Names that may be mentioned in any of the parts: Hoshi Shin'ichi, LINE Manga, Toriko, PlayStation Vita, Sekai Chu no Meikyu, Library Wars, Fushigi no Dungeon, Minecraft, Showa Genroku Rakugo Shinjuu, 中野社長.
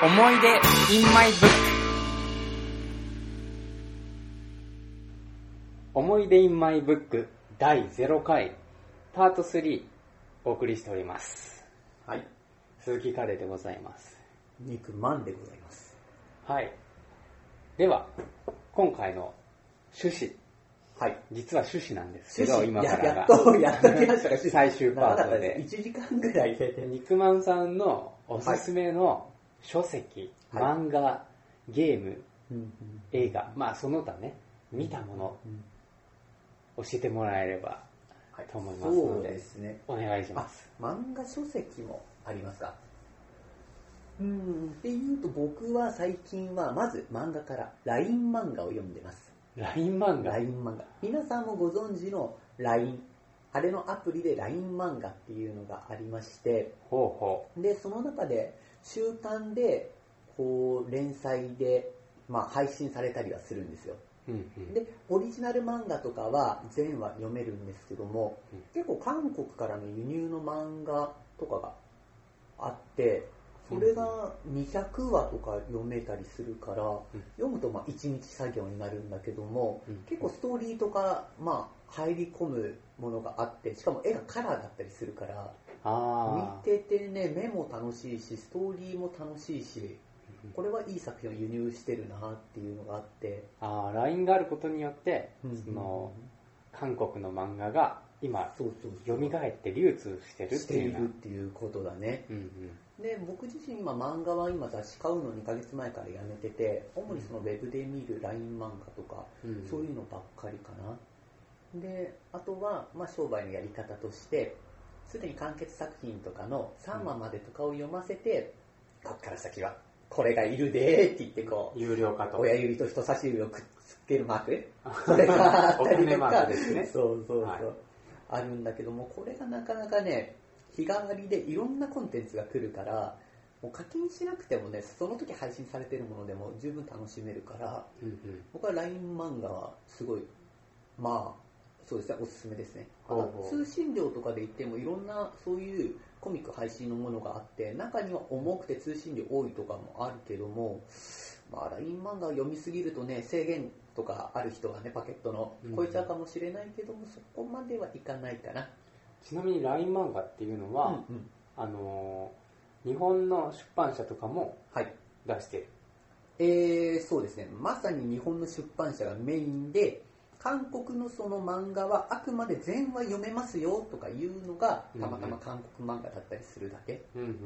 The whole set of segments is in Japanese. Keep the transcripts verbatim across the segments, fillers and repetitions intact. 思い出 in my book 思い出 in my book だいゼロかいパートスリーお送りしております。はい、鈴木カレーでございます。肉まんでございます。はい、では今回の趣旨、はい、実は趣旨なんですけど、今からがやっとやっと来ましたが最終パートでいちじかんぐらいで肉まんさんのおすすめの書籍、はい、漫画、ゲーム、うん、映画、まあその他ね、見たもの、うん、教えてもらえればと思いますので、はい、そうですね、お願いします。漫画書籍もありますか？うんっていうと、僕は最近はまず漫画からライン漫画を読んでます。ライン漫画。ライン漫画。皆さんもご存知の ライン、あれのアプリで ライン 漫画っていうのがありまして、ほうほう。でその中で週刊でこう連載で、まあ、配信されたりはするんですよ、うんうん、でオリジナル漫画とかは全話読めるんですけども、うん、結構韓国からの輸入の漫画とかがあってそれがにひゃくわとか読めたりするから、うん、読むとまあいちにち作業になるんだけども、うん、結構ストーリーとか、まあ、入り込むものがあってしかも絵がカラーだったりするからあ見ててね、目も楽しいしストーリーも楽しいしこれはいい作品を輸入してるなっていうのがあってあ ライン があることによって、うん、その韓国の漫画が今そうそうそう蘇って流通してるっていうのしているっていうことだね、うんうん、で僕自身今漫画は今雑誌買うのにかげつまえからやめてて主にそのウェブで見る ライン 漫画とか、うん、そういうのばっかりかな。であとは、まあ、商売のやり方としてすでに完結作品とかのさんわまでとかを読ませて、うん、こっから先はこれがいるでーって言ってこう有料化と親指と人差し指をくっつけるマークそれがあったりとかですねそうそうそう、はい、あるんだけどもこれがなかなかね日替わりでいろんなコンテンツが来るからもう課金しなくてもねその時配信されてるものでも十分楽しめるから、うんうん、僕は ライン 漫画はすごいまあそうですね、おすすめですね。あと通信料とかで言ってもいろんなそういうコミック配信のものがあって中には重くて通信料多いとかもあるけども、まあ、ライン 漫画を読みすぎるとね制限とかある人はねパケットの超えちゃうかもしれないけども、うん、そこまではいかないかな。ちなみに ライン 漫画っていうのは、うんうん、あの日本の出版社とかも出してる、はい、えー、そうですねまさに日本の出版社がメインで韓国のその漫画はあくまで全話読めますよとかいうのがたまたま韓国漫画だったりするだけ、うんうんうん、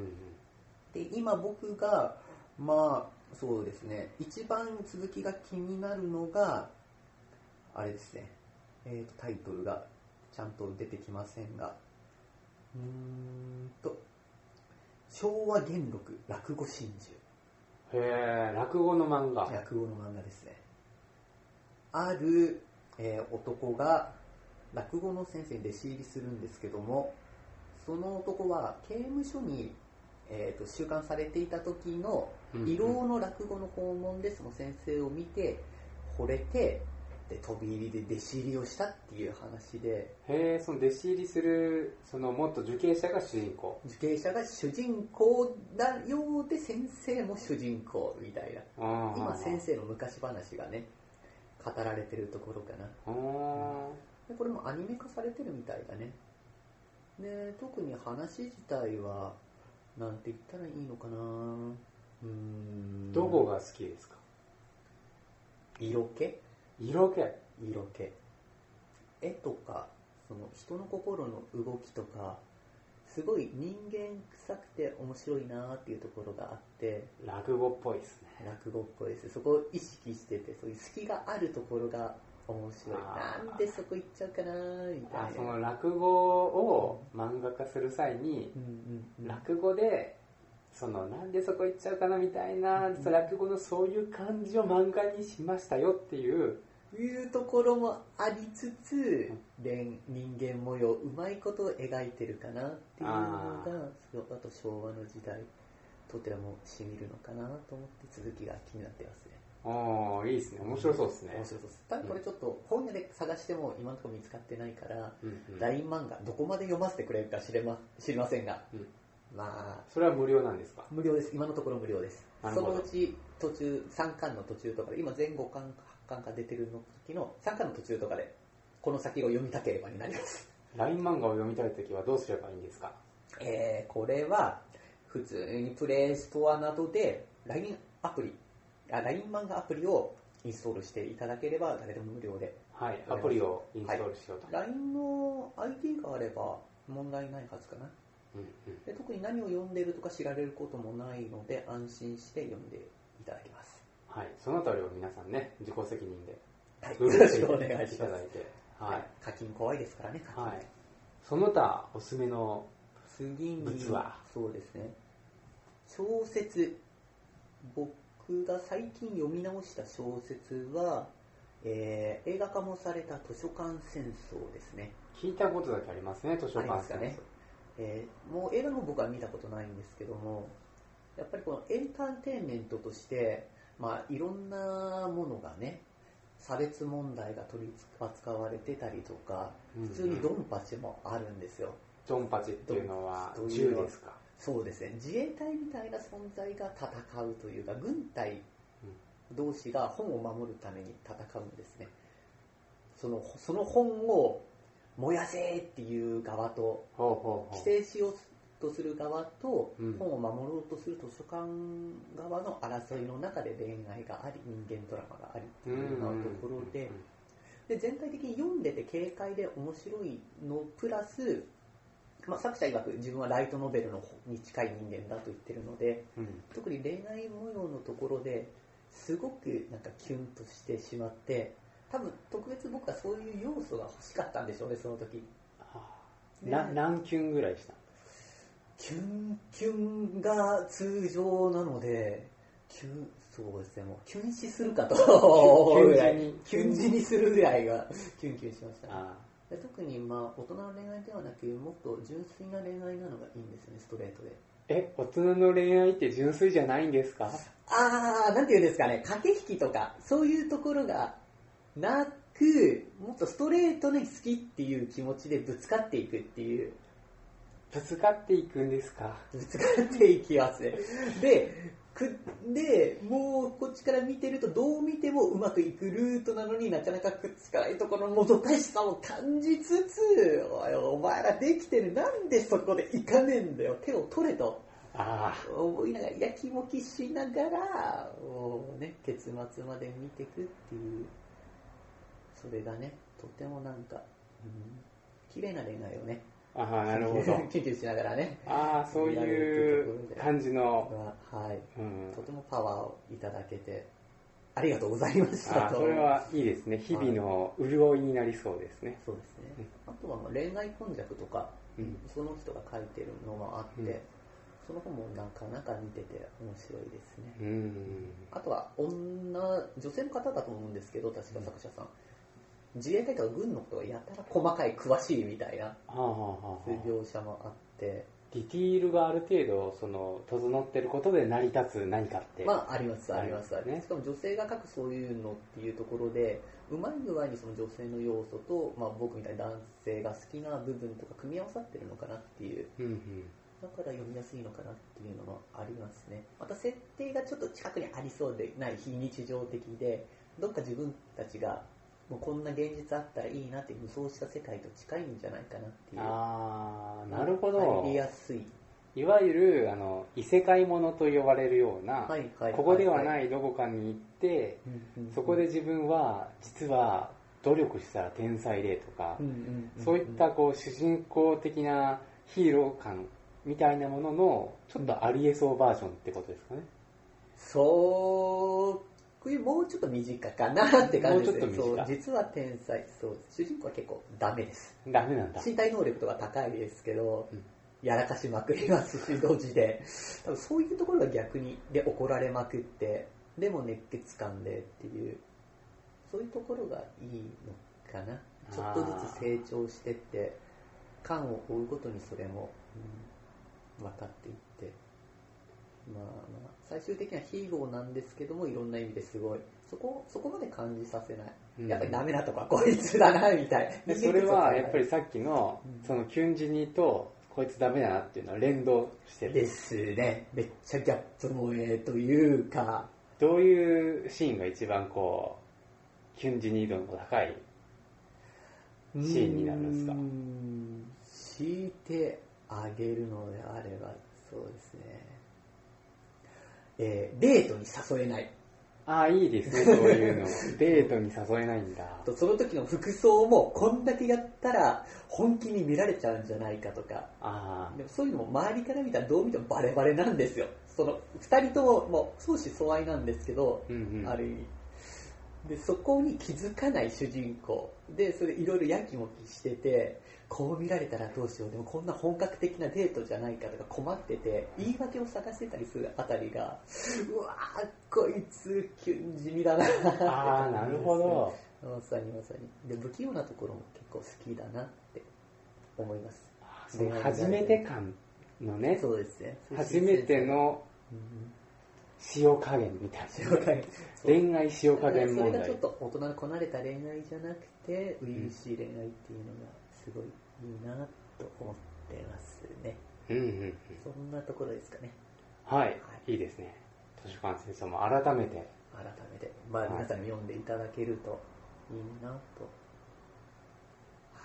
で今僕がまあそうですね一番続きが気になるのがあれですね、えー、とタイトルがちゃんと出てきませんがうーんと昭和元禄落語心中へえ落語の漫画落語の漫画ですね。あるえー、男が落語の先生に弟子入りするんですけどもその男は刑務所に、えー、と収監されていた時の慰労の落語の訪問でその先生を見て惚れてで飛び入りで弟子入りをしたっていう話でへーその弟子入りするそのもっと受刑者が主人公受刑者が主人公だようで先生も主人公みたいな今先生の昔話がね語られてるところかな、うん、でこれもアニメ化されてるみたいだね。で特に話自体はなんて言ったらいいのかなうーんどこが好きですか？色気色気色気絵とかその人の心の動きとかすごい人間臭くて面白いなっていうところがあって落語っぽいですね。落語っぽいです。そこを意識しててそういう隙があるところが面白いなんでそこ行っちゃうかなみたいなあその落語を漫画化する際に、うん、落語でそのなんでそこ行っちゃうかなみたいな、うん、落語のそういう感じを漫画にしましたよっていういうところもありつつ、うん、人間模様うまいことを描いてるかなっていうのが あ, あと昭和の時代とてもしみるのかなと思って続きが気になってますね。ああいいですね面白そうですね面白そうです。ただこれちょっと本屋で探しても今のところ見つかってないから、うんうん、ライン 漫画どこまで読ませてくれるか知れま、知りませんが、うん、まあ、それは無料なんですか？無料です。今のところ無料です。そのうち途中、さんかんの途中とかで、今全ごかんかはっかんか出てるの時のさんかんの途中とかで、この先を読みたければになります。ライン 漫画を読みたいときはどうすればいいんですか？えー、これは、普通にプレイストアなどで ライン アプリ、あ、ライン 漫画アプリをインストールしていただければ誰でも無料で。はい、アプリをインストールしようと。はい、ライン の アイディー があれば問題ないはずかな。うんうん、で特に何を読んでるとか知られることもないので安心して読んでいただけます。はい、そのあたりを皆さんね、自己責任で、はい、よろしくお願いします。はいはい、課金怖いですからね、課金。はい、その他おすすめの物はそうですね。小説、僕が最近読み直した小説は、えー、映画化もされた図書館戦争ですね。聞いたことだけありますね、図書館戦争。ねえー、もう映画も僕は見たことないんですけども、やっぱりこのエンターテインメントとして、まあ、いろんなものがね、差別問題が取り扱われてたりとか、普通にドンパチもあるんですよ。うんうん、ドンパチっていうのは銃ですか？そうですね、自衛隊みたいな存在が戦うというか、軍隊同士が本を守るために戦うんですね。その、その本を燃やせっていう側と、ほうほうほう、規制しようとする側と、うん、本を守ろうとする図書館側の争いの中で恋愛があり、人間ドラマがありっていうようなところで、で全体的に読んでて軽快で面白いのプラス、まあ、作者曰く自分はライトノベルのに近い人間だと言ってるので、うん、特に恋愛模様のところですごくなんかキュンとしてしまって、多分特別僕はそういう要素が欲しかったんでしょうね、その時。な何キュンぐらいした？キュンキュンが通常なので、キュン、そうですね、もうキュン死するかと思うぐらい、キュン死にするぐらいがキュンキュンしましたね。あ、特にまあ大人の恋愛ではなく、もっと純粋な恋愛なのがいいんですよね、ストレートで。え、大人の恋愛って純粋じゃないんですか？あー、なんていうんですかね、駆け引きとかそういうところがなく、もっとストレートに好きっていう気持ちでぶつかっていくっていう。ぶつかっていくんですか？ぶつかっていきますね。でくでもうこっちから見てると、どう見てもうまくいくルートなのになかなかくっつかないところのもどかしさを感じつつ、おいお前らできてる、なんでそこでいかねえんだよ、手を取れと思いながら、やきもきしながら、もうね、結末まで見てくっていう、それがね、とてもなんか、うん、綺麗な恋愛をね、あ、なるほど、キュンキュンしながらね、あ、そういう感じの、はい、うん、とてもパワーをいただけてありがとうございました。あ、それはいいですね、日々の潤いになりそうですね。そうですね、うん、あとは恋愛根弱とか、うん、その人が書いてるのもあって、うん、その本もなかなか見てて面白いですね、うん、あとは女女性の方だと思うんですけど、確か作者さん、うん、自衛隊とか軍のことがやたら細かい、詳しいみたいな描写もあって、はあはあはあ、ディティールがある程度その整っていることで成り立つ何かって、まあ、ありますあります、ね、しかも女性が書くそういうのっていうところで、うまい具合にその女性の要素と、まあ、僕みたいな男性が好きな部分とか組み合わさってるのかなっていう、うんうん、だから読みやすいのかなっていうのもありますね。また設定がちょっと近くにありそうでない、非日常的で、どっか自分たちがもうこんな現実あったらいいなって無双した世界と近いんじゃないかなっていう。ああ、なるほど。入りやすい。いわゆるあの異世界ものと呼ばれるような、はいはいはい、ここではないどこかに行って、はいはい、そこで自分は実は努力したら天才でとか、うんうんうんうん、そういったこう主人公的なヒーロー感みたいなもののちょっとありえそうバージョンってことですかね。うん、そう。もうちょっと身近かなって感じですね。そう、実は天才、そう、主人公は結構ダメです。ダメなんだ。身体能力とか高いですけど、うん、やらかしまくりますし、同時で多分そういうところが逆にで怒られまくって、でも熱血感でっていう、そういうところがいいのかな。ちょっとずつ成長してって、感を追うごとにそれも、うん、分かっていって、まあ、まあ最終的にはヒーローなんですけども、いろんな意味ですごい、そこそこまで感じさせない、うん、やっぱりダメなとこはこいつだなみたいな。それはやっぱりさっきの、うん、そのキュンジニとこいつダメだなっていうのは連動してるですね。めっちゃギャップ萌えというか、どういうシーンが一番こうキュンジニードの高いシーンになるんですか？うーん、強いてあげるのであればそうですね、えー、デートに誘えない。ああ、いいですね、そういうの。デートに誘えないんだ。その時の服装もこんだけやったら本気に見られちゃうんじゃないかとか。あ、でもそういうのも周りから見たらどう見てもバレバレなんですよ。そのふたりとも相思相愛なんですけど、うんうん、ある意味でそこに気づかない主人公で、それいろいろやきもきしてて、こう見られたらどうしよう、でもこんな本格的なデートじゃないかとか困ってて、言い訳を探してたりするあたりが、うわーこいつキュン地味だな。ああ、なるほど。まさにまさに。で不器用なところも結構好きだなって思います。あ、その初めて感のね。そうですね。初めての。うん、塩加減みたいな。塩加減恋愛塩加減問題。それがちょっと大人のこなれた恋愛じゃなくて初々しい恋愛っていうのがすごいいいなと思ってますね、うんうんうん、そんなところですかね。はい、はい、いいですね。図書館先生も改めて改めて、まあ、皆さんに読んでいただけるといいなと、はい、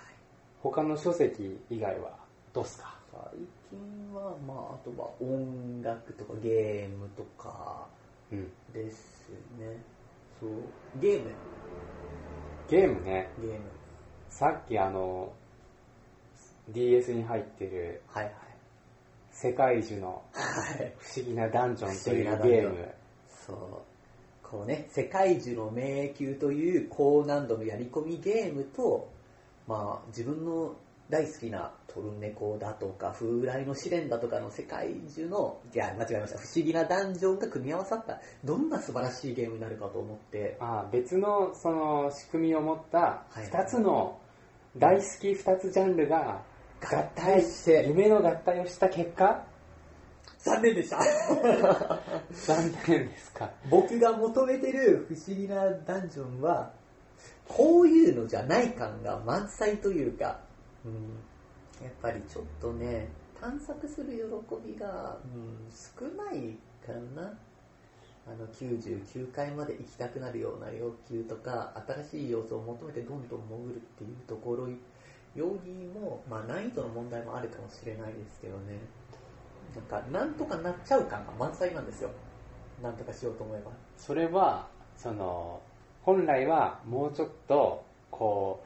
他の書籍以外はどうですか？最近は、まあ、あとは音楽とかゲームとかですね、うん、そうゲームゲームねゲームさっきあの ディーエス に入ってる、はいはい、世界中の不思議なダンジョンというゲーム、はい、そうこうね、世界中の迷宮という高難度のやり込みゲームと、まあ、自分の大好きなトルネコだとか風来の試練だとかの世界中の、いや間違えました、不思議なダンジョンが組み合わさったどんな素晴らしいゲームになるかと思って、ああ、別のその仕組みを持ったふたつの大好きふたつジャンルが合体して夢の合体をした結果、残念でした。残念ですか。僕が求めてる不思議なダンジョンはこういうのじゃない感が満載というか、うん、やっぱりちょっとね、探索する喜びが、うん、少ないかな。あのきゅうじゅうきゅうかいまで行きたくなるような要求とか、新しい要素を求めてどんどん潜るっていうところ、容疑も、まあ、難易度の問題もあるかもしれないですけどね、なんかなんとかなっちゃう感が満載なんですよ、なんとかしようと思えば。それはその本来はもうちょっとこ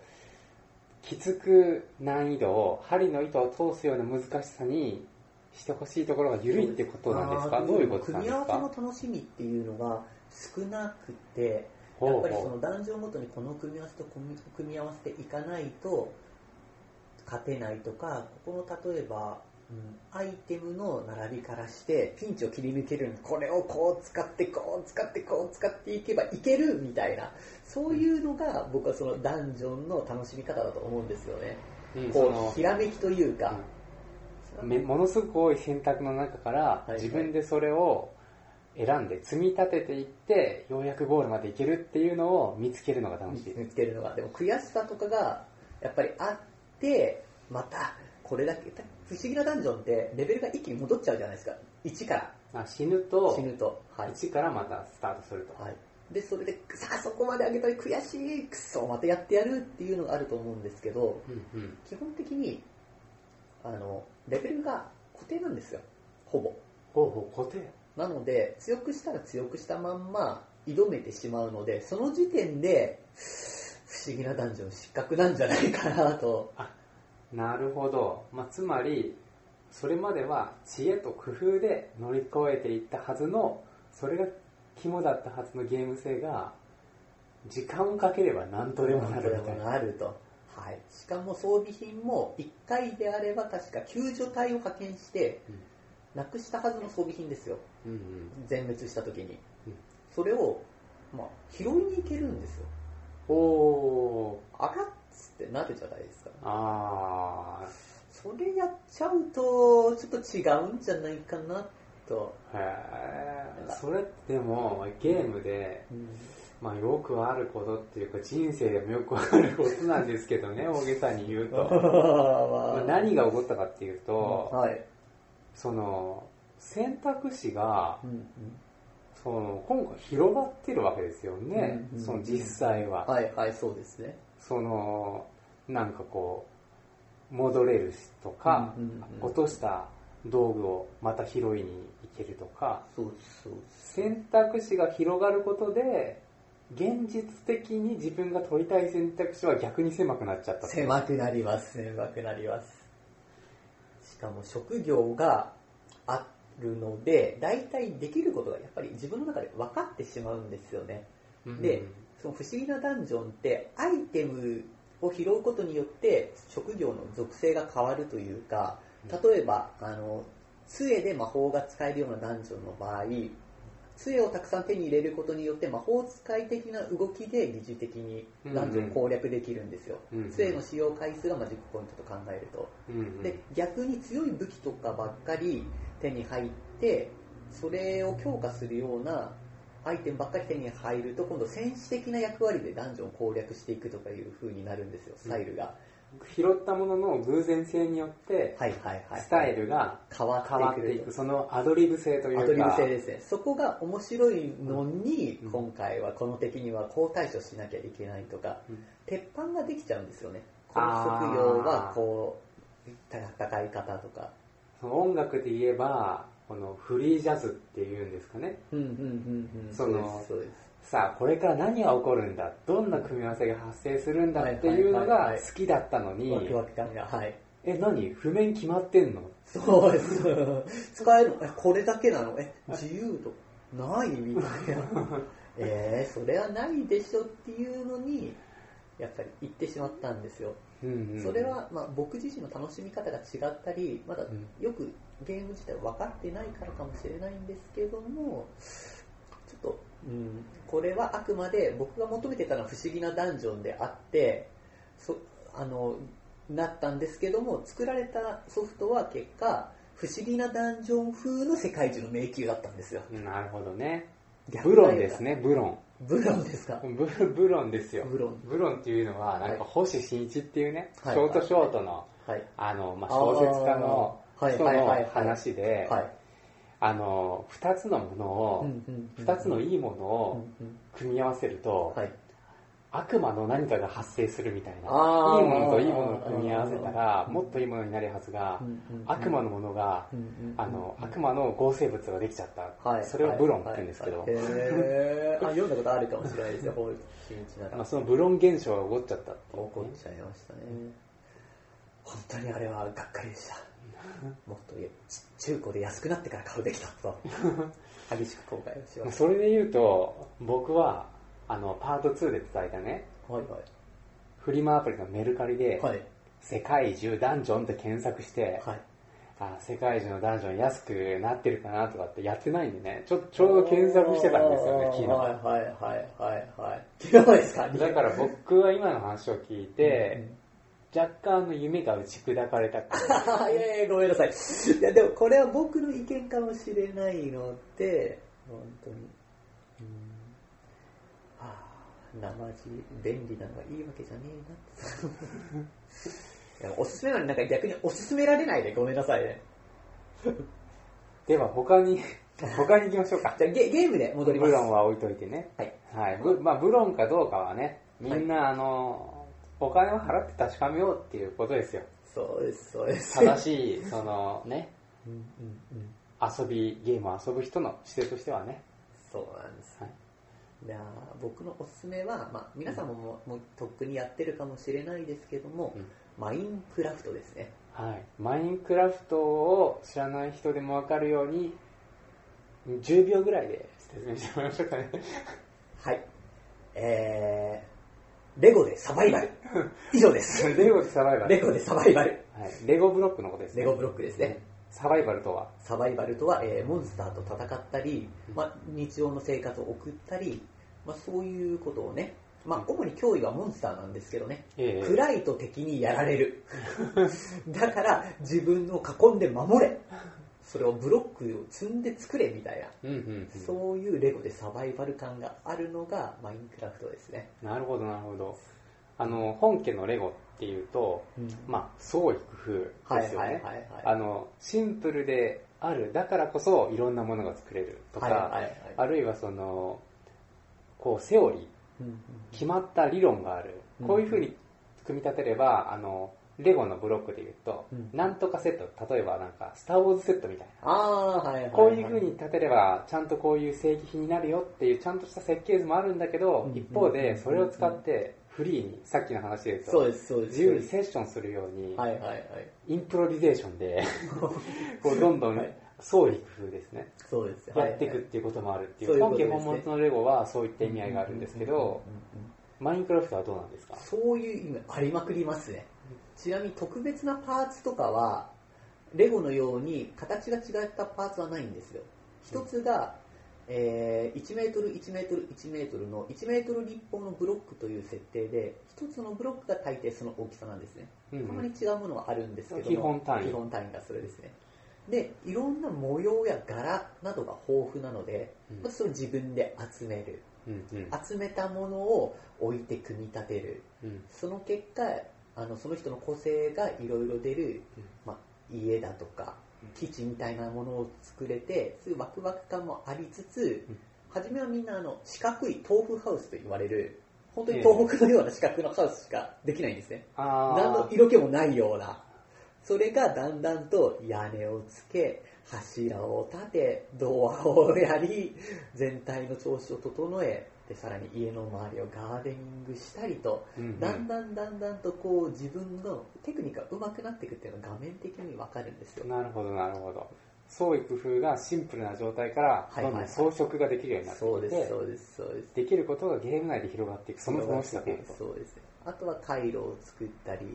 うきつく難易度を針の糸を通すような難しさにしてほしいところが緩いってことなんですか？どういうことなんですか？組み合わせの楽しみっていうのが少なくて、やっぱりそのダンジョンごとにこの組み合わせと組み合わせていかないと勝てないとか、ここの例えば、うん、アイテムの並びからしてピンチを切り抜ける、これをこう使ってこう使ってこう使っていけばいけるみたいな、そういうのが僕はそのダンジョンの楽しみ方だと思うんですよね、うん、こうひらめきというか、うん、ものすごく多い選択の中から自分でそれを選んで積み立てていってようやくゴールまでいけるっていうのを見つけるのが楽しい。見つけるのが、でも悔しさとかがやっぱりあって、またこれだけ不思議なダンジョンってレベルが一気に戻っちゃうじゃないですか。いちからあ死ぬと死ぬと、はい、いちからまたスタートすると、はい、でそれでさあそこまで上げたり悔しいくそまたやってやるっていうのがあると思うんですけど、うんうん、基本的にあのレベルが固定なんですよ、ほぼほぼ固定なので、強くしたら強くしたまんま挑めてしまうので、その時点で不思議なダンジョン失格なんじゃないかなと。あ、なるほど、まあ、つまりそれまでは知恵と工夫で乗り越えていったはずの、それが肝だったはずのゲーム性が時間をかければ何とでもなるみたいな、何とでもなると、はい、しかも装備品もいっかいであれば確か救助隊を派遣してなくしたはずの装備品ですよ、うんうん、全滅した時に、うん、それを、まあ、拾いに行けるんですよ。おー、あらっつってなるじゃないですか。あ、それやっちゃうとちょっと違うんじゃないかなと。へえ、それってでもゲームでまあよくあることっていうか人生でもよくあることなんですけどね大げさに言うとまあ何が起こったかっていうと、うんはい、その選択肢が、うんうん、その今回広がってるわけですよね、うんうん、その実際は、はいはいそうですね、そのなんかこう戻れるとか、うんうんうん、落とした道具をまた拾いに行けるとか、そうですそうです。選択肢が広がることで現実的に自分が取りたい選択肢は逆に狭くなっちゃった。狭くなります狭くなります。しかも職業があるので大体できることがやっぱり自分の中で分かってしまうんですよね。うん、で、その不思議なダンジョンってアイテムを拾うことによって職業の属性が変わるというか、例えばあの杖で魔法が使えるようなダンジョンの場合、杖をたくさん手に入れることによって魔法使い的な動きで疑似的にダンジョンを攻略できるんですよ、うんうん、杖の使用回数がマジックポイントと考えると、うんうん、で逆に強い武器とかばっかり手に入ってそれを強化するようなアイテムばっかり手に入ると今度戦士的な役割でダンジョンを攻略していくとかいう風になるんですよ、スタイルが、うん拾ったものの偶然性によってスタイルが変わっていく、そのアドリブ性というかアドリブ性ですね。そこが面白いのに、うん、今回はこの敵にはこう対処しなきゃいけないとか、うん、鉄板ができちゃうんですよね。この職業はこう戦い方とか、その音楽で言えばこのフリージャズっていうんですかね、うんうんうんうん、そのそうですそうです。さあこれから何が起こるんだ、どんな組み合わせが発生するんだっていうのが好きだったのに、はいはいはいはい、え何譜面決まってんの、そうです使えるの、えこれだけなの、え自由度ないみたいなえー、それはないでしょっていうのにやっぱり言ってしまったんですよ、うんうん、それは、まあ、僕自身の楽しみ方が違ったりまだよくゲーム自体分かってないからかもしれないんですけども、ちょっとうん、これはあくまで僕が求めてたのは不思議なダンジョンであってそあのなったんですけども、作られたソフトは結果不思議なダンジョン風の世界中の迷宮だったんですよ。なるほどね。ブロンですね。ブロンブロンですか。ブ, ブロンですよ。ブロンブロンっていうのはなんか星新一っていうね、はい、ショートショートの、はい、あのまあ、小説家の人の話で、あのふたつのものを、うんうん、ふたつのいいものを組み合わせると、うんうんはい、悪魔の何かが発生するみたいな、あいいものといいものを組み合わせたらもっといいものになるはずが、うんうんうん、悪魔のものが、うんうん、あの悪魔の合成物ができちゃった、はい、それをブロンって言うんですけど、はいはいはい、へあ読んだことあるかもしれないですよならそのブロン現象が起こっちゃったっていう、ね、起こっちゃいましたね。本当にあれはがっかりでしたもっと中古で安くなってから買うべきだと激しく後悔をしました。それで言うと僕はあのパートツーで伝えたね、はいはい、フリマアプリのメルカリで、はい、世界中ダンジョンって検索して、はい、あ世界中のダンジョン安くなってるかなとかってやってないんでね、ちょ、ちょうど検索してたんですよね昨日、はいはいはいはい、昨日ですか。だから僕は今の話を聞いて、うん若干の夢が打ち砕かれたからいやいやごめんなさい。いやでもこれは僕の意見かもしれないので本当に、うん、ああなまじ便利なのがいいわけじゃねえなっていやおすすめなのになんか逆におすすめられないでごめんなさいねでは他に他に行きましょうかじゃあ ゲ, ゲームで戻ります。ブロンは置いといてね、はい、はい、ブ, まあ、ブロンかどうかはねみんな、はい、あのお金を払って確かめようっていうことですよ。そうですそうです。正しいそのねうんうん、うん、遊びゲームを遊ぶ人の姿勢としてはね。そうなんです。はい。じゃあ僕のおすすめはまあ皆さんももう、うん、とっくにやってるかもしれないですけども、うん、マインクラフトですね。はい。マインクラフトを知らない人でもわかるようにじゅうびょうぐらいで説明してもらいましょうかね。はい。えー。レゴでサバイバル以上ですレゴでサバイバルレゴでサバイバル、はい、レゴブロックのことですね。レゴブロックですね。サバイバルとはサバイバルとは、えー、モンスターと戦ったり、まあ、日常の生活を送ったり、まあ、そういうことをね、まあ、主に脅威はモンスターなんですけどね、えー、暗いと敵にやられるだから自分を囲んで守れそれをブロックを積んで作れみたいな、うんうんうん、そういうレゴでサバイバル感があるのがマインクラフトですね。なるほどなるほど。あの本家のレゴっていうと、うん、まあ創意工夫ですよね。あのシンプルであるだからこそいろんなものが作れるとか、はいはいはい、あるいはそのこうセオリー、うんうん、決まった理論がある、うんうん、こういうふうに組み立てればあのレゴのブロックでいうと、うん、なんとかセット、例えばなんかスターウォーズセットみたいな、あー、はいはいはい、こういう風に立てればちゃんとこういう正規品になるよっていうちゃんとした設計図もあるんだけど、うん、一方でそれを使ってフリーにさっきの話で言うと自由にセッションするように、はいはいはい、インプロビゼーションでこうどんどん、はい、創意工夫ですね、そうです、はいはい、やっていくっていうこともあるっていう、本家本物のレゴはそういった意味合いがあるんですけど、マインクラフトはどうなんですか？そういう意味ありまくりますね。ちなみに特別なパーツとかはレゴのように形が違ったパーツはないんですよ。一つが、えー、いちメートル いちメートル いちメートルのいちメートル立方のブロックという設定で、一つのブロックが大抵その大きさなんですね。たまに違うものはあるんですけど、基本単位、基本単位がそれですね。で、いろんな模様や柄などが豊富なので、まずそれを自分で集める、うんうん、集めたものを置いて組み立てる、うん、その結果あのその人の個性がいろいろ出る、まあ、家だとか基地みたいなものを作れて、そういうワクワク感もありつつ、初めはみんなあの四角い豆腐ハウスと言われる、本当に東北のような四角のハウスしかできないんですね。何の色気もないような。それがだんだんと屋根をつけ、柱を立て、ドアをやり、全体の調子を整え、でさらに家の周りをガーデニングしたりと、うんうん、だんだんだんだんとこう自分のテクニックが上手くなっていくっていうのが画面的に分かるんですよ。なるほどなるほど。創意工夫がシンプルな状態からどんどん装飾ができるようになっていて、はいはいはい、そうですそうですそうです。できることがゲーム内で広がっていく、その楽しさで。そうですね。あとは回路を作ったり、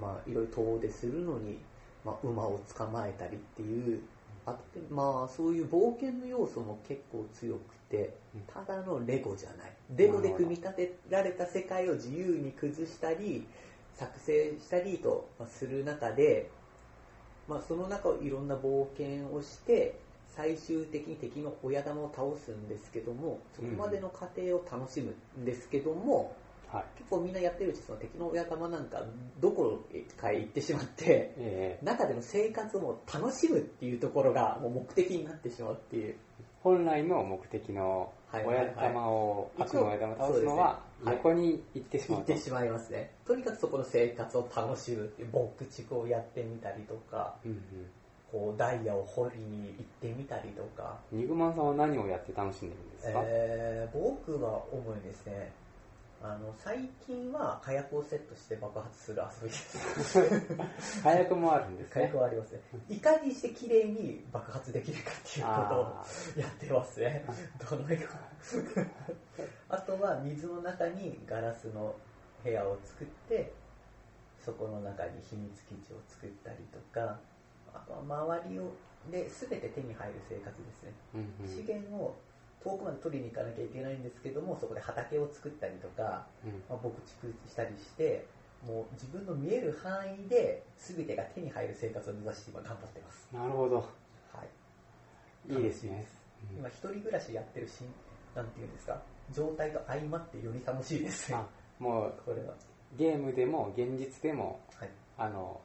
まあいろいろ遠出するのに、まあ、馬を捕まえたりっていう。あってまあ、そういう冒険の要素も結構強くて、ただのレゴじゃない、レゴで組み立てられた世界を自由に崩したり作成したりとする中で、まあ、その中をいろんな冒険をして最終的に敵の親玉を倒すんですけども、そこまでの過程を楽しむんですけども、はい、結構みんなやってるうちその敵の親玉なんかどこかへ行ってしまって、えー、中での生活を楽しむっていうところがもう目的になってしまうっていう、本来の目的の親玉を、はいはいはい、悪の親玉を倒すのは横に行ってしまう、はい、行ってしまいますね。とにかくそこの生活を楽しむっていう牧畜をやってみたりとか、うんうん、こうダイヤを掘りに行ってみたりとか。ニグマンさんは何をやって楽しんでるんですか？えー、僕は主にですね、あの最近は火薬をセットして爆発する遊びです火薬もあるんですね。火薬はありますね。いかにしてきれいに爆発できるかっていうことをやってますね。どのようなあとは水の中にガラスの部屋を作って、そこの中に秘密基地を作ったりとか、あとは周りをで全て手に入る生活ですね、うんうん、資源を遠くまで取りに行かなきゃいけないんですけども、そこで畑を作ったりとか、うん、まあ、牧畜したりして、もう自分の見える範囲で全てが手に入る生活を目指して今頑張ってます。なるほど、はい、いいですね、うん、今一人暮らしやってるし、なんていうんですか、状態と相まってより楽しいですね。もうこれはゲームでも現実でも、はい、あの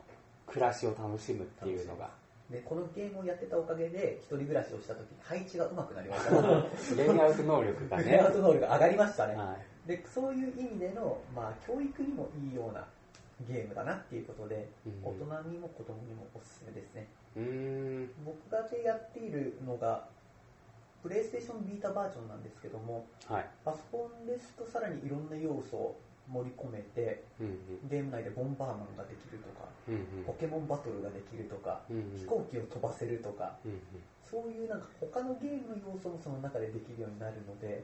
暮らしを楽しむっていうのがで、このゲームをやってたおかげで一人暮らしをした時に配置がうまくなりましたレイアウト能力がね、レイアウト能力が上がりましたね、はい、でそういう意味での、まあ、教育にもいいようなゲームだなっていうことで、うん、大人にも子供にもおすすめですね。うーん、僕がでやっているのがプレイステーションビータバージョンなんですけども、はい、パソコンですとさらにいろんな要素を盛り込めて、うんうん、ゲーム内でボンバーマンができるとか、うんうん、ポケモンバトルができるとか、うんうん、飛行機を飛ばせるとか、うんうん、そういうなんか他のゲームの要素もその中でできるようになるので、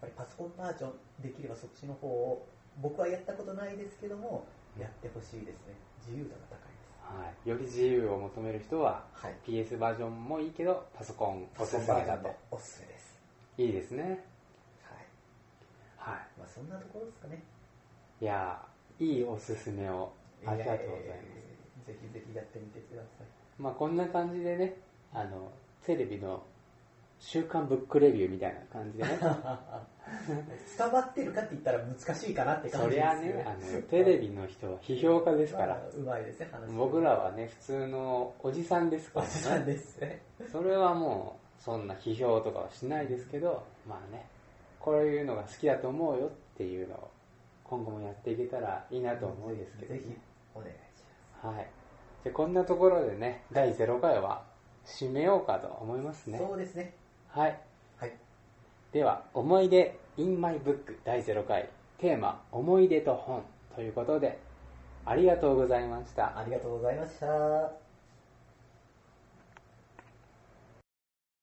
やっぱりパソコンバージョンできればそっちの方を僕はやったことないですけども、やってほしいですね。自由度が高いです、はい、より自由を求める人は、はい、ピーエス バージョンもいいけどパソコンおすすめだと。おすすめです。いいですね、はいはい、まあ、そんなところですかね。いや、いいおすすめをありがとうございます。いやいやいやいや、ぜひぜひやってみてください。まあ、こんな感じでね、あのテレビの週刊ブックレビューみたいな感じでね伝わってるかって言ったら難しいかなって感じですよ。そりゃね、あのテレビの人は批評家ですからうまいですね、話僕らはね普通のおじさんですからね。おじさんですねそれはもうそんな批評とかはしないですけど、まあね、こういうのが好きだと思うよっていうのを今後もやっていけたらいいなと思うんですけど、ね、ぜひお願いします、はい、でこんなところでねだいゼロかいは締めようかと思いますね。そうですね、はい、はい、では思い出 in my book だいゼロかいテーマ思い出と本ということでありがとうございました。ありがとうございました。